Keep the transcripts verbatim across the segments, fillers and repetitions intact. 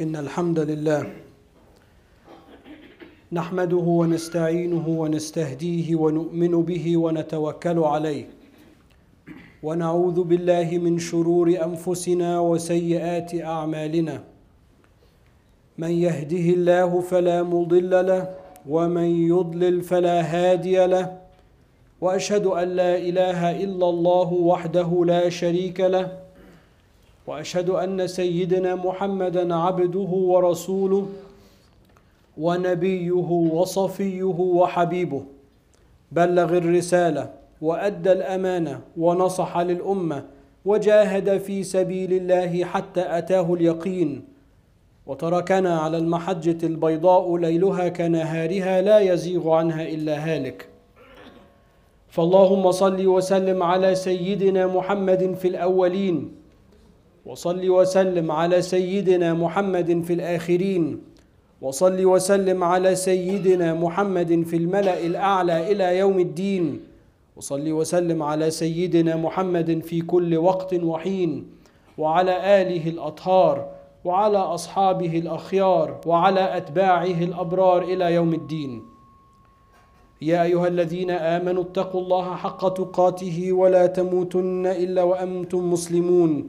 إن الحمد لله نحمده ونستعينه ونستهديه ونؤمن به ونتوكل عليه ونعوذ بالله من شرور أنفسنا وسيئات أعمالنا من يهده الله فلا مضل له ومن يضلل فلا هادي له وأشهد أن لا إله إلا الله وحده لا شريك له وأشهد أن سيدنا محمدًا عبده ورسوله ونبيه وصفيه وحبيبه بلغ الرسالة وأدى الأمانة ونصح للأمة وجاهد في سبيل الله حتى أتاه اليقين وتركنا على المحجة البيضاء ليلها كنهارها لا يزيغ عنها إلا هالك فاللهم صل وسلم على سيدنا محمد في الأولين وصل وسلم على سيدنا محمد في الآخرين وصل وسلم على سيدنا محمد في الملأ الأعلى إلى يوم الدين وصل وسلم على سيدنا محمد في كل وقت وحين وعلى آله الأطهار وعلى أصحابه الأخيار وعلى أتباعه الأبرار إلى يوم الدين يا أيها الذين آمنوا اتقوا الله حق تقاته ولا تموتن إلا وأنتم مسلمون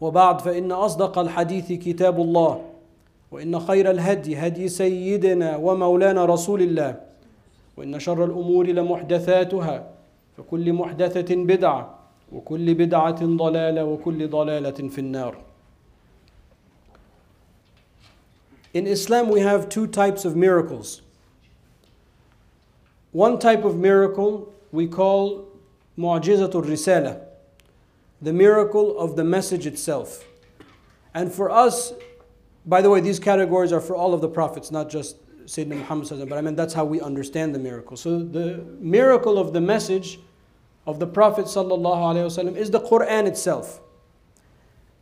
وبعد فإن أصدق الحديث كتاب الله وإن خير الهدي هدي سيدنا ومولانا رسول الله وإن شر الأمور لمحدثاتها فكل محدثة بدعة وكل بدعة ضلالة وكل ضلالة في النار. In Islam we have two types of miracles. One type of miracle we call mu'jizatul risala, the miracle of the message itself. And for us, by the way, these categories are for all of the prophets, not just Sayyidina Muhammad, but I mean that's how we understand the miracle. So the miracle of the message of the Prophet ﷺ is the Quran itself.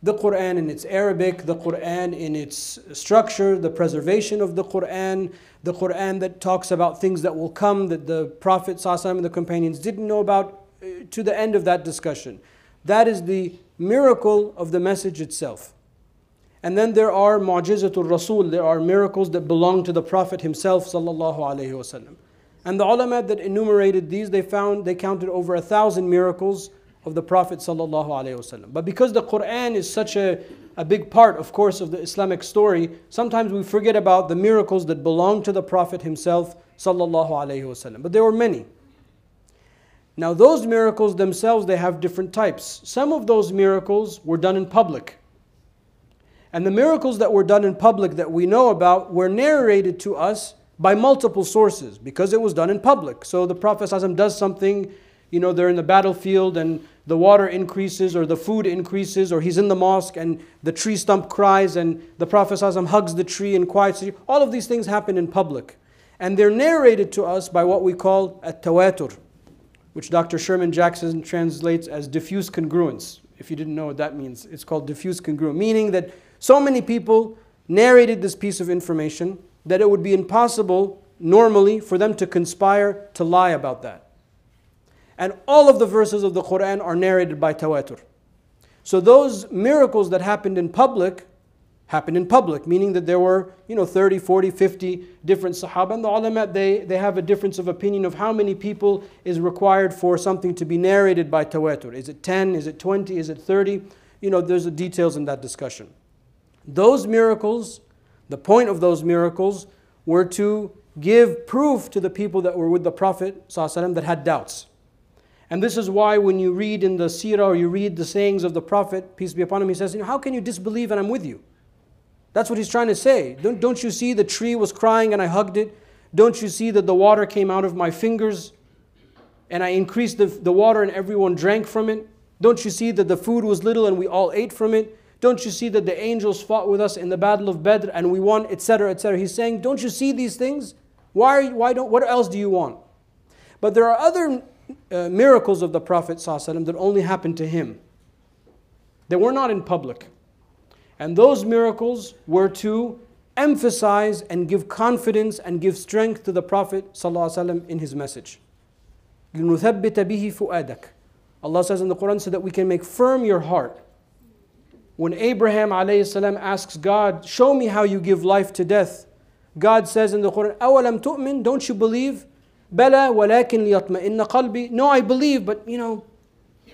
The Quran in its Arabic, the Quran in its structure, the preservation of the Quran, the Quran that talks about things that will come that the Prophet ﷺ and the companions didn't know about, to the end of that discussion. That is the miracle of the message itself. And then there are ma'jizatul rasul, there are miracles that belong to the Prophet himself sallallahu alayhi wa sallam. And the ulama that enumerated these, they found, they counted over a thousand miracles of the Prophet sallallahu alayhi wa sallam. But because the Quran is such a, a big part, of course, of the Islamic story, sometimes we forget about the miracles that belong to the Prophet himself sallallahu alayhi wa sallam. But there were many. Now those miracles themselves, they have different types. Some of those miracles were done in public. And the miracles that were done in public that we know about were narrated to us by multiple sources because it was done in public. So the Prophet ﷺ does something, you know, they're in the battlefield and the water increases or the food increases or he's in the mosque and the tree stump cries and the Prophet ﷺ hugs the tree and quiets it. All of these things happen in public. And they're narrated to us by what we call at-tawatur, which Doctor Sherman Jackson translates as diffuse congruence. If you didn't know what that means, it's called diffuse congruence, meaning that so many people narrated this piece of information that it would be impossible normally for them to conspire to lie about that. And all of the verses of the Quran are narrated by tawatur. So those miracles that happened in public, happened in public, meaning that there were, you know, thirty, forty, fifty different sahaba. And the ulama, they, they have a difference of opinion of how many people is required for something to be narrated by tawatur. Is it ten? Is it twenty? Is it thirty? You know, there's the details in that discussion. Those miracles, the point of those miracles, were to give proof to the people that were with the Prophet ﷺ that had doubts. And this is why when you read in the seerah or you read the sayings of the Prophet, peace be upon him, he says, you know, how can you disbelieve and I'm with you? That's what he's trying to say. Don't, don't you see the tree was crying and I hugged it? Don't you see that the water came out of my fingers and I increased the, the water and everyone drank from it? Don't you see that the food was little and we all ate from it? Don't you see that the angels fought with us in the battle of Badr and we won, et cetera, et cetera. He's saying, don't you see these things? Why, why don't, what else do you want? But there are other uh, miracles of the Prophet ﷺ that only happened to him. They were not in public. And those miracles were to emphasize and give confidence and give strength to the Prophet ﷺ in his message. لِنُثَبِّتَ بِهِ فُؤَادَكَ. Allah says in the Quran, so that we can make firm your heart. When Abraham alayhi salam asks God, show me how you give life to death, God says in the Quran, أَوَلَمْ تُؤْمِن, don't you believe? بَلَا وَلَكِنْ لِيَطْمَئِنَّ قَلْبِي. No, I believe, but you know,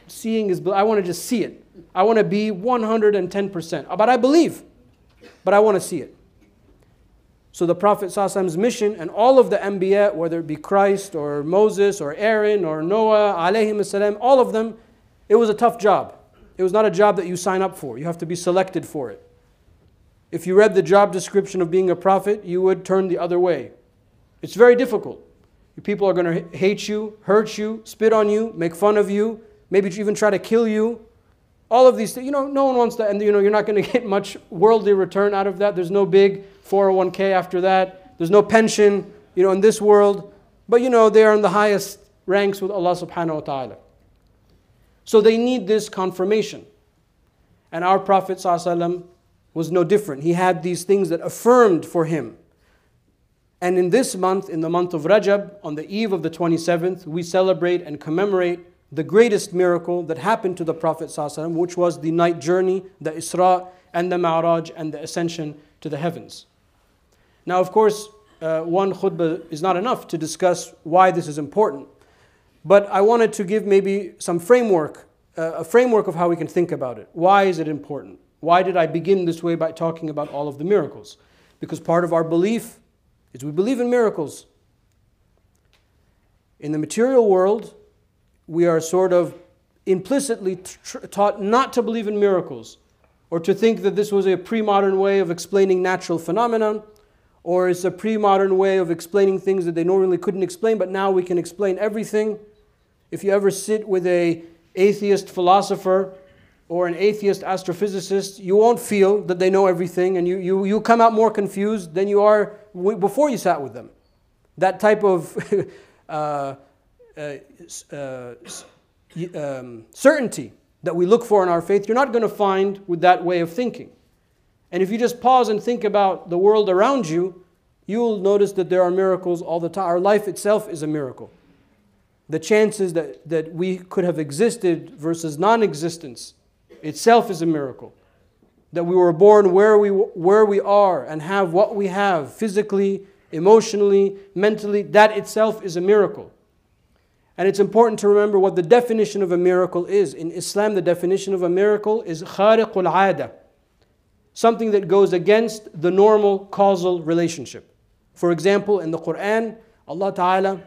seeing is, I want to just see it. I want to be one hundred ten percent. But I believe, but I want to see it. So the Prophet ﷺ's mission and all of the Anbiya, whether it be Christ or Moses or Aaron or Noah, alayhim as salam, all of them, it was a tough job. It was not a job that you sign up for. You have to be selected for it. If you read the job description of being a prophet, you would turn the other way. It's very difficult. People are going to hate you, hurt you, spit on you, make fun of you, maybe even try to kill you. All of these things, you know, no one wants that, and you know, you're not going to get much worldly return out of that. There's no big four oh one K after that. There's no pension, you know, in this world. But you know, they are in the highest ranks with Allah subhanahu wa ta'ala. So they need this confirmation. And our Prophet ﷺ was no different. He had these things that affirmed for him. And in this month, in the month of Rajab, on the eve of the twenty-seventh, we celebrate and commemorate the greatest miracle that happened to the Prophet ﷺ, which was the night journey, the Isra and the Mi'raj and the ascension to the heavens. Now, of course, uh, one khutbah is not enough to discuss why this is important. But I wanted to give maybe some framework, uh, a framework of how we can think about it. Why is it important? Why did I begin this way by talking about all of the miracles? Because part of our belief is we believe in miracles. In the material world, we are sort of implicitly taught not to believe in miracles, or to think that this was a pre-modern way of explaining natural phenomena, or it's a pre-modern way of explaining things that they normally couldn't explain, but now we can explain everything. If you ever sit with an atheist philosopher or an atheist astrophysicist, you won't feel that they know everything, and you, you, you come out more confused than you are before you sat with them. That type of uh, uh, uh, um, certainty that we look for in our faith, you're not going to find with that way of thinking. And if you just pause and think about the world around you, you'll notice that there are miracles all the time. Our life itself is a miracle. The chances that, that we could have existed versus non-existence itself is a miracle. That we were born where we, where we are and have what we have physically, emotionally, mentally, that itself is a miracle. And it's important to remember what the definition of a miracle is. In Islam, the definition of a miracle is khariqul aada. Something that goes against the normal causal relationship. For example, in the Quran, Allah Ta'ala,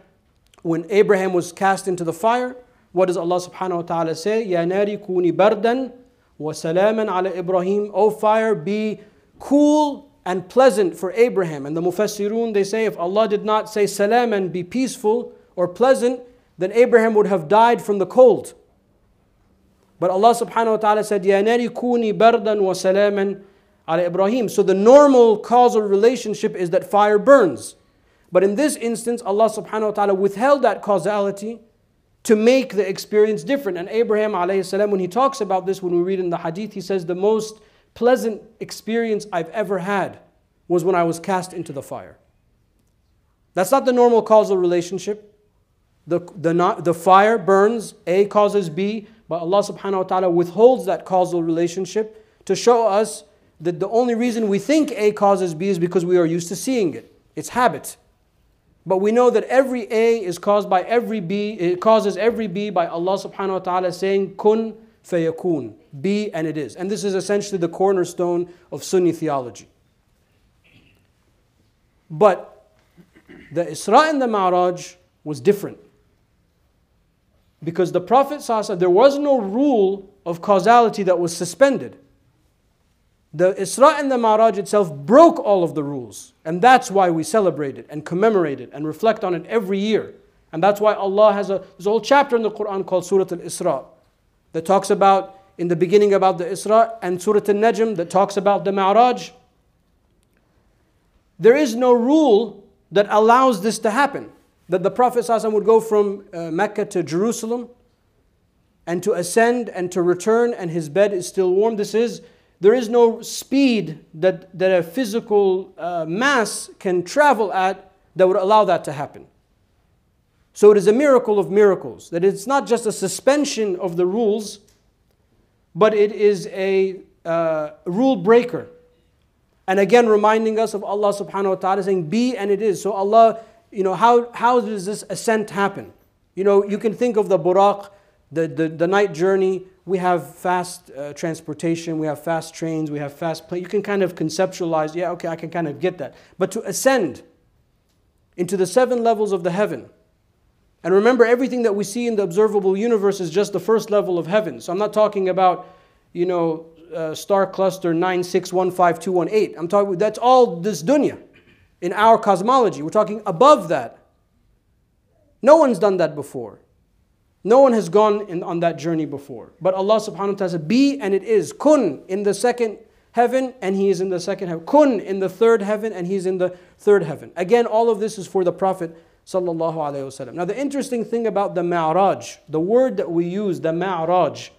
when Abraham was cast into the fire, what does Allah Subhanahu Wa Ta'ala say? Ya nari kuni bardan wa salaman ala Ibrahim. O fire, be cool and pleasant for Abraham. And the Mufassirun, they say, if Allah did not say salam and be peaceful or pleasant, then Abraham would have died from the cold. But Allah Subhanahu Wa Ta'ala said, Ya nari kuni bardan wa salaman ala Ibrahim. So the normal causal relationship is that fire burns. But in this instance, Allah subhanahu wa ta'ala withheld that causality to make the experience different. And Abraham alayhi salam, when he talks about this, when we read in the hadith, he says, the most pleasant experience I've ever had was when I was cast into the fire. That's not the normal causal relationship. The, the, not, the fire burns, A causes B, but Allah subhanahu wa ta'ala withholds that causal relationship to show us that the only reason we think A causes B is because we are used to seeing it. It's habit. But we know that every A is caused by every B, it causes every B by Allah subhanahu wa ta'ala saying, kun fayakun, be and it is. And this is essentially the cornerstone of Sunni theology. But the Isra and the Mi'raj was different. Because the Prophet ﷺ, there was no rule of causality that was suspended. The Isra and the Mi'raj itself broke all of the rules. And that's why we celebrate it and commemorate it and reflect on it every year. And that's why Allah has a, there's a whole chapter in the Quran called Surah Al-Isra that talks about in the beginning about the Isra, and Surah Al-Najm that talks about the Mi'raj. There is no rule that allows this to happen, that the Prophet ﷺ would go from uh, Mecca to Jerusalem and to ascend and to return, and his bed is still warm. This is, there is no speed that, that a physical uh, mass can travel at that would allow that to happen. So it is a miracle of miracles, that it's not just a suspension of the rules, but it is a uh, rule breaker. And again, reminding us of Allah subhanahu wa ta'ala saying, be and it is. So Allah, you know, how, how does this ascent happen? You know, you can think of the buraq, the, the, the night journey. We have fast uh, transportation, we have fast trains, we have fast planes. You can kind of conceptualize, yeah, okay, I can kind of get that. But to ascend into the seven levels of the heaven. And remember, everything that we see in the observable universe is just the first level of heaven. So I'm not talking about, you know, uh, star cluster nine six one five two one eight. I'm talking, that's all this dunya in our cosmology. We're talking above that. No one's done that before. No one has gone in, on that journey before. But Allah subhanahu wa ta'ala said, be and it is. Kun in the second heaven, and he is in the second heaven. Kun in the third heaven, and he's in the third heaven. Again, all of this is for the Prophet sallallahu alayhi wa sallam. Now the interesting thing about the Mi'raj, the word that we use, the Mi'raj.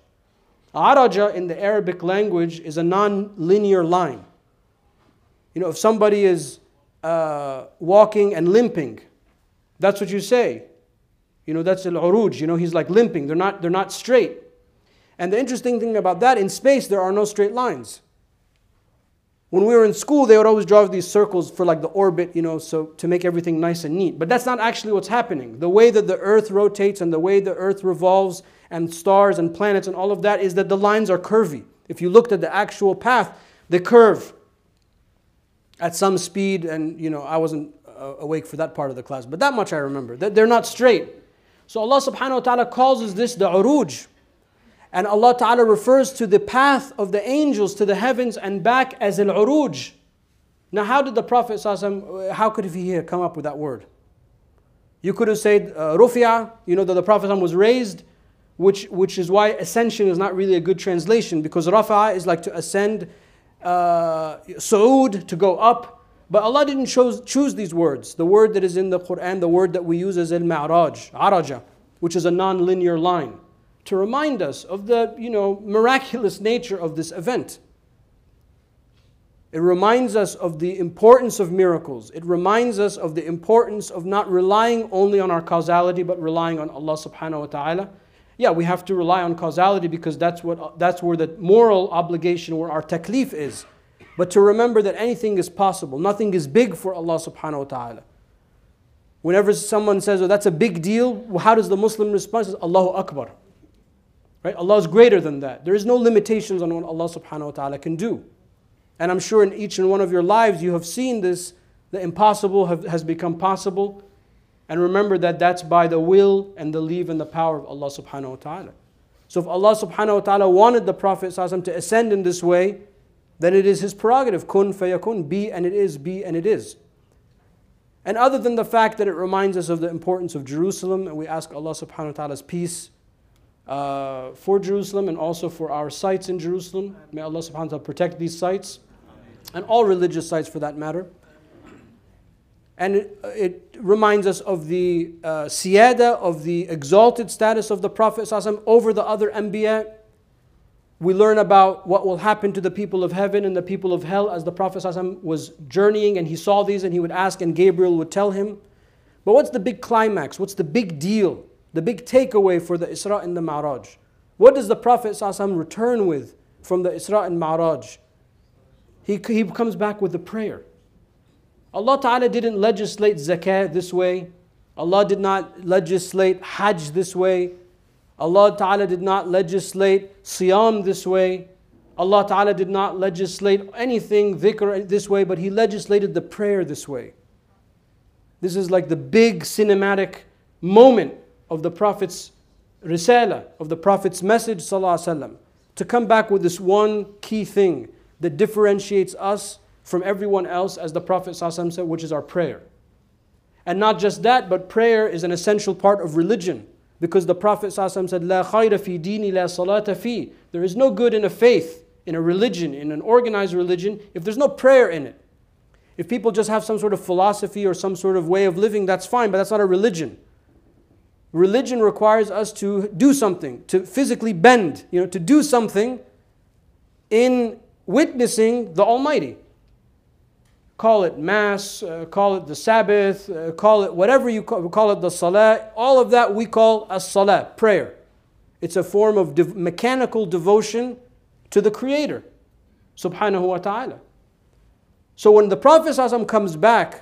Araja in the Arabic language is a non-linear line. You know, if somebody is uh, walking and limping, that's what you say. You know, that's al-uruj, you know, he's like limping. They're not, they're not straight. And the interesting thing about that, in space there are no straight lines. When we were in school, they would always draw these circles for like the orbit, you know, so to make everything nice and neat. But that's not actually what's happening. The way that the earth rotates and the way the earth revolves and stars and planets and all of that is that the lines are curvy. If you looked at the actual path, they curve at some speed. And, you know, I wasn't uh, awake for that part of the class, but that much I remember, that they're not straight. So Allah subhanahu wa ta'ala calls this the uruj. And Allah Ta'ala refers to the path of the angels to the heavens and back as al-uruj. Now how did the Prophet ﷺ, how could he have come up with that word? You could have said uh, rufi'a, you know, that the Prophet ﷺ was raised, which, which is why ascension is not really a good translation, because rafa'a is like to ascend, uh, su'ud, to go up. But Allah didn't choose, choose these words. The word that is in the Quran, the word that we use is al-ma'raj, araja, which is a non-linear line, to remind us of the, you know, miraculous nature of this event. It reminds us of the importance of miracles. It reminds us of the importance of not relying only on our causality, but relying on Allah subhanahu wa ta'ala. Yeah, we have to rely on causality because that's, what, that's where the moral obligation, where our taklif is. But to remember that anything is possible. Nothing is big for Allah subhanahu wa ta'ala. Whenever someone says, oh, that's a big deal, how does the Muslim respond? He says, Allahu Akbar. Right? Allah is greater than that. There is no limitations on what Allah subhanahu wa ta'ala can do. And I'm sure in each and one of your lives you have seen this, the impossible have, has become possible. And remember that that's by the will and the leave and the power of Allah subhanahu wa ta'ala. So if Allah subhanahu wa ta'ala wanted the Prophet to ascend in this way, then it is his prerogative. Kun fayakun, be and it is, be and it is. And other than the fact that it reminds us of the importance of Jerusalem, and we ask Allah subhanahu wa ta'ala's peace Uh, for Jerusalem and also for our sites in Jerusalem. May Allah subhanahu wa ta'ala protect these sites and all religious sites for that matter. And it, it reminds us of the uh, siyada, of the exalted status of the Prophet ﷺ over the other Anbiya. We learn about what will happen to the people of heaven and the people of hell as the Prophet ﷺ was journeying, and he saw these and he would ask and Gabriel would tell him. But what's the big climax? What's the big deal? The big takeaway for the Isra and the Mi'raj. What does the Prophet ﷺ return with from the Isra and Mi'raj? He, he comes back with the prayer. Allah Ta'ala didn't legislate zakah this way. Allah did not legislate Hajj this way. Allah Ta'ala did not legislate siyam this way. Allah Ta'ala did not legislate anything, dhikr, this way, but He legislated the prayer this way. This is like the big cinematic moment of the Prophet's risalah, of the Prophet's message sallallahu alaihi wasallam, to come back with this one key thing that differentiates us from everyone else, as the Prophet sallallahu alaihi wasallam said, which is our prayer. And not just that, but prayer is an essential part of religion. Because the Prophet ﷺ said, "La khayra fi dini la salata fi." There is no good in a faith, in a religion, in an organized religion, if there's no prayer in it. If people just have some sort of philosophy or some sort of way of living, that's fine, but that's not a religion. Religion requires us to do something, to physically bend, you know, to do something in witnessing the Almighty. Call it Mass, uh, call it the Sabbath, uh, call it whatever you call, call it the Salah. All of that we call as-Salah, prayer. It's a form of de- mechanical devotion to the Creator, subhanahu wa ta'ala. So when the Prophet ﷺ comes back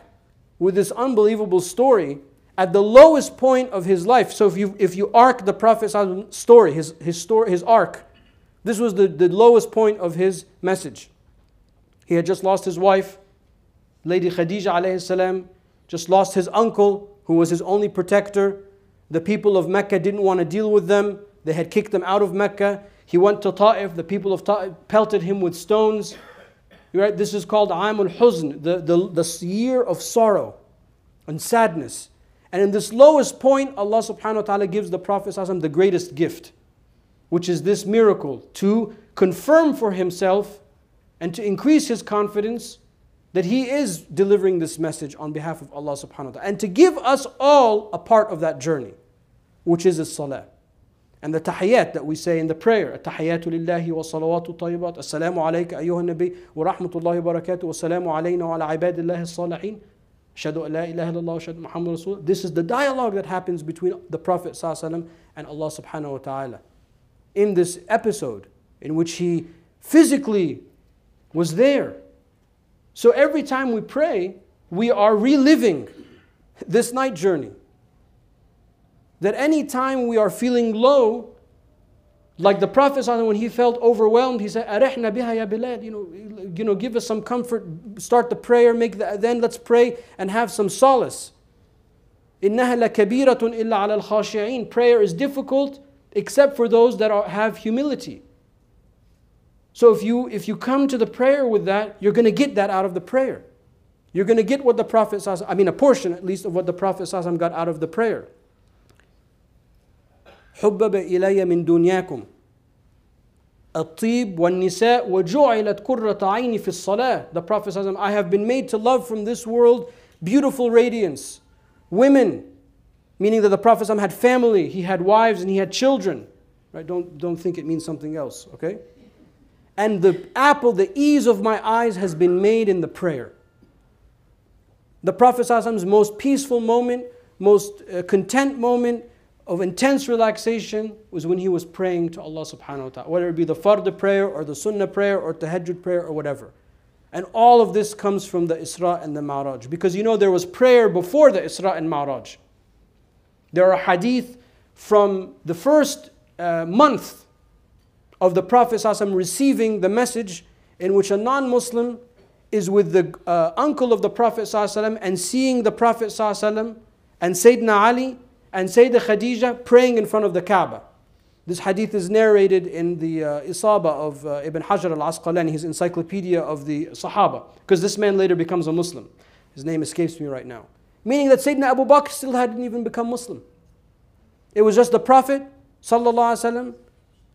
with this unbelievable story, at the lowest point of his life, so if you if you arc the Prophet's story, his his story, his arc, this was the, the lowest point of his message. He had just lost his wife, Lady Khadija alayhi salam, just lost his uncle, who was his only protector. The people of Mecca didn't want to deal with them. They had kicked them out of Mecca. He went to Ta'if, the people of Ta'if pelted him with stones. Right? This is called Aamul Huzn, the, the, the year of sorrow and sadness. And in this lowest point, Allah subhanahu wa ta'ala gives the Prophet ﷺ the greatest gift, which is this miracle, to confirm for himself and to increase his confidence that he is delivering this message on behalf of Allah subhanahu wa ta'ala, and to give us all a part of that journey, which is as salah. And the tahiyyat that we say in the prayer, At-tahayyatu lillahi wa salawatu tayyibat, As-salamu alayka ayyuhan nabi wa rahmatullahi barakatuhu, As-salamu alayna wa ala ibadillahi as-salahin, Shadu ala ilaha illallah wa shadu anna muhammad rasulullah. This is the dialogue that happens between the Prophet ﷺ and Allah subhanahu wa ta'ala in this episode in which he physically was there. So every time we pray, we are reliving this night journey. That any time we are feeling low, like the Prophet ﷺ, when he felt overwhelmed, he said, "Arihna biha ya bilad," you know, you know, give us some comfort. Start the prayer, make the, then let's pray and have some solace. Innaha la kabiratun illa ala al-khashi'in. Prayer is difficult except for those that are, have humility. So if you if you come to the prayer with that, you're going to get that out of the prayer. You're going to get what the Prophet ﷺ, I mean, a portion at least of what the Prophet ﷺ got out of the prayer. حُبَّبَ إِلَيَّ مِن دُنْيَاكُمْ الطِّيبُ وَالنِّسَاءُ وَجُعِلَتْ قُرَّةَ عَيْنِ فِي الصَّلَاةِ. The Prophet says, "I have been made to love from this world beautiful radiance, women," meaning that the Prophet had family, he had wives and he had children. Right? Don't, don't think it means something else, okay? "And the apple, the ease of my eyes has been made in the prayer." The Prophet's most peaceful moment, most uh, content moment, of intense relaxation was when he was praying to Allah subhanahu wa ta'ala, whether it be the fard prayer or the sunnah prayer or tahajjud prayer or whatever. And all of this comes from the Isra and the Mi'raj, because you know there was prayer before the Isra and Mi'raj. There are hadith from the first uh, month of the Prophet ﷺ receiving the message, in which a non-Muslim is with the uh, uncle of the Prophet ﷺ and seeing the Prophet ﷺ and Sayyidina Ali and Sayyida Khadija praying in front of the Kaaba. This hadith is narrated in the uh, Isaba of uh, Ibn Hajar al-Asqalani, his encyclopedia of the Sahaba, because this man later becomes a Muslim. His name escapes me right now. Meaning that Sayyidina Abu Bakr still hadn't even become Muslim. It was just the Prophet, sallallahu alaihi wasallam,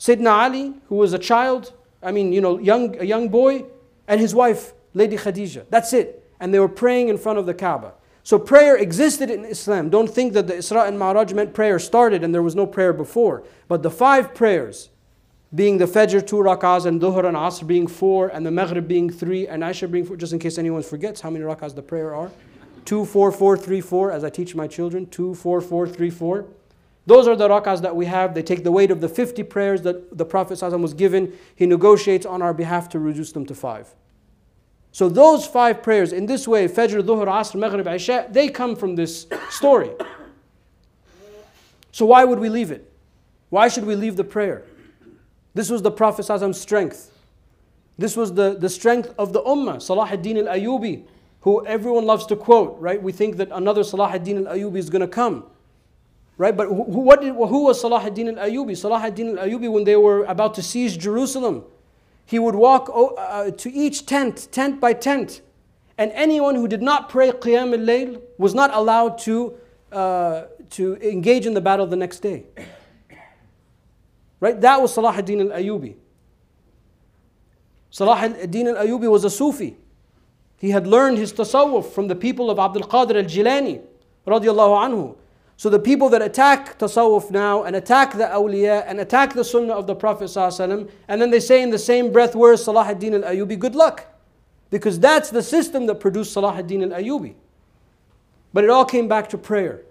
Sayyidina Ali, who was a child, I mean, you know, young, a young boy, and his wife, Lady Khadija. That's it. And they were praying in front of the Kaaba. So prayer existed in Islam. Don't think that the Isra and Mi'raj meant prayer started and there was no prayer before. But the five prayers, being the Fajr, two rak'ahs, and Dhuhr and Asr being four, and the Maghrib being three, and Isha being four, just in case anyone forgets how many rak'ahs the prayer are. Two, four, four, three, four, as I teach my children. Two, four, four, three, four. Those are the rak'ahs that we have. They take the weight of the fifty prayers that the Prophet ﷺ was given. He negotiates on our behalf to reduce them to five. So those five prayers, in this way, Fajr, Dhuhr, Asr, Maghrib, Isha, they come from this story. So why would we leave it? Why should we leave the prayer? This was the Prophet ﷺ's strength. This was the, the strength of the Ummah, Salah al-Din al-Ayubi, who everyone loves to quote, right? We think that another Salah al-Din al-Ayubi is going to come, right? But who, what did, who was Salah al-Din al-Ayubi? Salah al-Din al-Ayubi, when they were about to seize Jerusalem, he would walk uh, to each tent, tent by tent. And anyone who did not pray Qiyam al-Layl was not allowed to, uh, to engage in the battle the next day. Right? That was Salah al-Din al-Ayubi. Salah al-Din al-Ayubi was a Sufi. He had learned his tasawwuf from the people of Abdul Qadir al-Jilani radiyallahu anhu. So the people that attack tasawwuf now and attack the awliya and attack the sunnah of the Prophet ﷺ, and then they say in the same breath, where's Salah al-Din al-Ayubi? Good luck. Because that's the system that produced Salah al-Din al-Ayubi. But it all came back to prayer.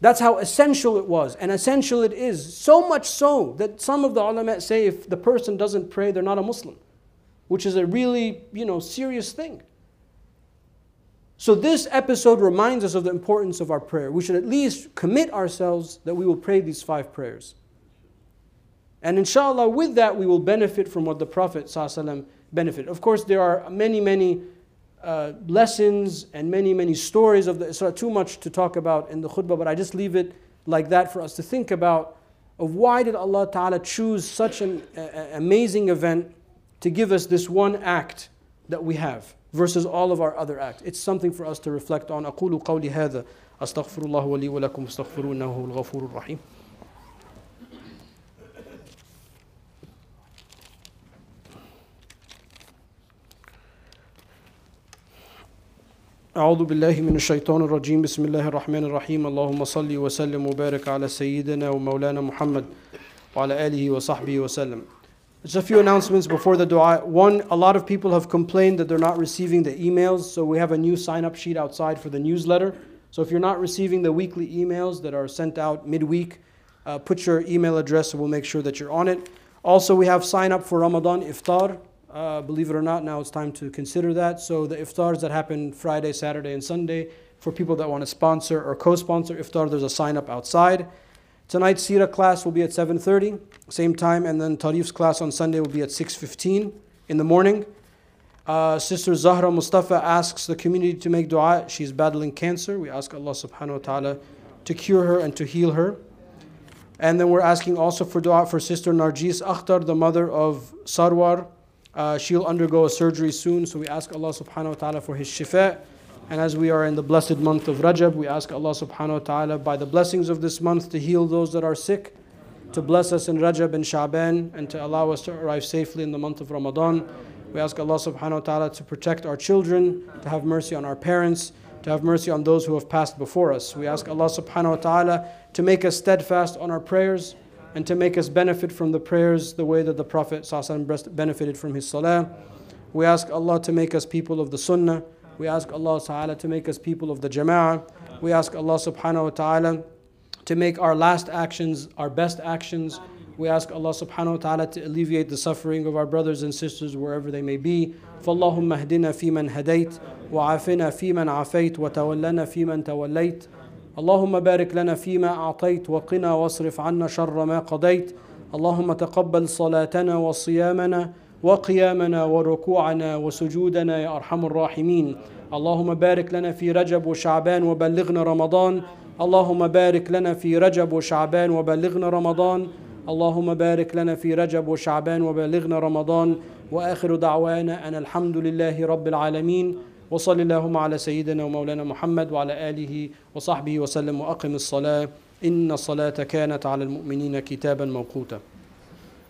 That's how essential it was, and essential it is. So much so that some of the ulama say if the person doesn't pray, they're not a Muslim, which is a really, you know, serious thing. So this episode reminds us of the importance of our prayer. We should at least commit ourselves that we will pray these five prayers. And inshallah, with that, we will benefit from what the Prophet ﷺ benefited. Of course, there are many, many uh, lessons and many, many stories of the Isra. Too much to talk about in the khutbah, but I just leave it like that for us to think about of why did Allah Ta'ala choose such an uh, amazing event to give us this one act that we have, versus all of our other acts. It's something for us to reflect on. أقول قولي هذا أستغفر الله ولي ولكم استغفرونه هو الغفور الرحيم. أعوذ بالله من الشيطان الرجيم بسم الله الرحمن الرحيم اللهم صل وسلم وبارك على سيدنا ومولانا محمد وعلى آله وصحبه وسلم. Just a few announcements before the dua. One, a lot of people have complained that they're not receiving the emails, so we have a new sign-up sheet outside for the newsletter. So if you're not receiving the weekly emails that are sent out midweek, uh, put your email address so we'll make sure that you're on it. Also, we have sign-up for Ramadan Iftar. Uh, believe it or not, now it's time to consider that. So the Iftars that happen Friday, Saturday, and Sunday, for people that want to sponsor or co-sponsor Iftar, there's a sign-up outside. Tonight's seerah class will be at seven thirty, same time, and then Tarif's class on Sunday will be at six fifteen in the morning. Uh, Sister Zahra Mustafa asks the community to make dua. She's battling cancer. We ask Allah subhanahu wa ta'ala to cure her and to heal her. And then we're asking also for dua for Sister Narjis Akhtar, the mother of Sarwar. Uh, she'll undergo a surgery soon, so we ask Allah subhanahu wa ta'ala for his shifa. And as we are in the blessed month of Rajab, we ask Allah subhanahu wa ta'ala by the blessings of this month to heal those that are sick, to bless us in Rajab and Sha'ban, and to allow us to arrive safely in the month of Ramadan. We ask Allah subhanahu wa ta'ala to protect our children, to have mercy on our parents, to have mercy on those who have passed before us. We ask Allah subhanahu wa ta'ala to make us steadfast on our prayers and to make us benefit from the prayers the way that the Prophet sallallahu alaihi wasallam benefited from his salah. We ask Allah to make us people of the sunnah. We ask Allah Ta'ala to make us people of the Jama'ah. We ask Allah Subhanahu wa Ta'ala to make our last actions our best actions. We ask Allah Subhanahu wa Ta'ala to alleviate the suffering of our brothers and sisters wherever they may be. فَاللَّهُمَّ اهْدِنَا فِي مَنْ هَدَيْتَ وَعَافِنَا فِي مَنْ عَافَيْتَ وَتَوَلَّنَا فِي مَنْ تَوَلَّيْتَ اللهم بارك لنا فيما أعطيت وقنا واصرف عنا شر ما قضيت اللهم تقبل صلاتنا وصيامنا وقيامنا وركوعنا وسجودنا يا أرحم الراحمين اللهم بارك لنا في رجب وشعبان وبلغنا رمضان اللهم بارك لنا في رجب وشعبان وبلغنا رمضان اللهم بارك لنا في رجب وشعبان وبلغنا رمضان وآخر دعوانا أن الحمد لله رب العالمين وصل اللهم على سيدنا ومولانا محمد وعلى آله وصحبه وسلم وأقم الصلاة إن الصلاة كانت على المؤمنين كتابا موقوتا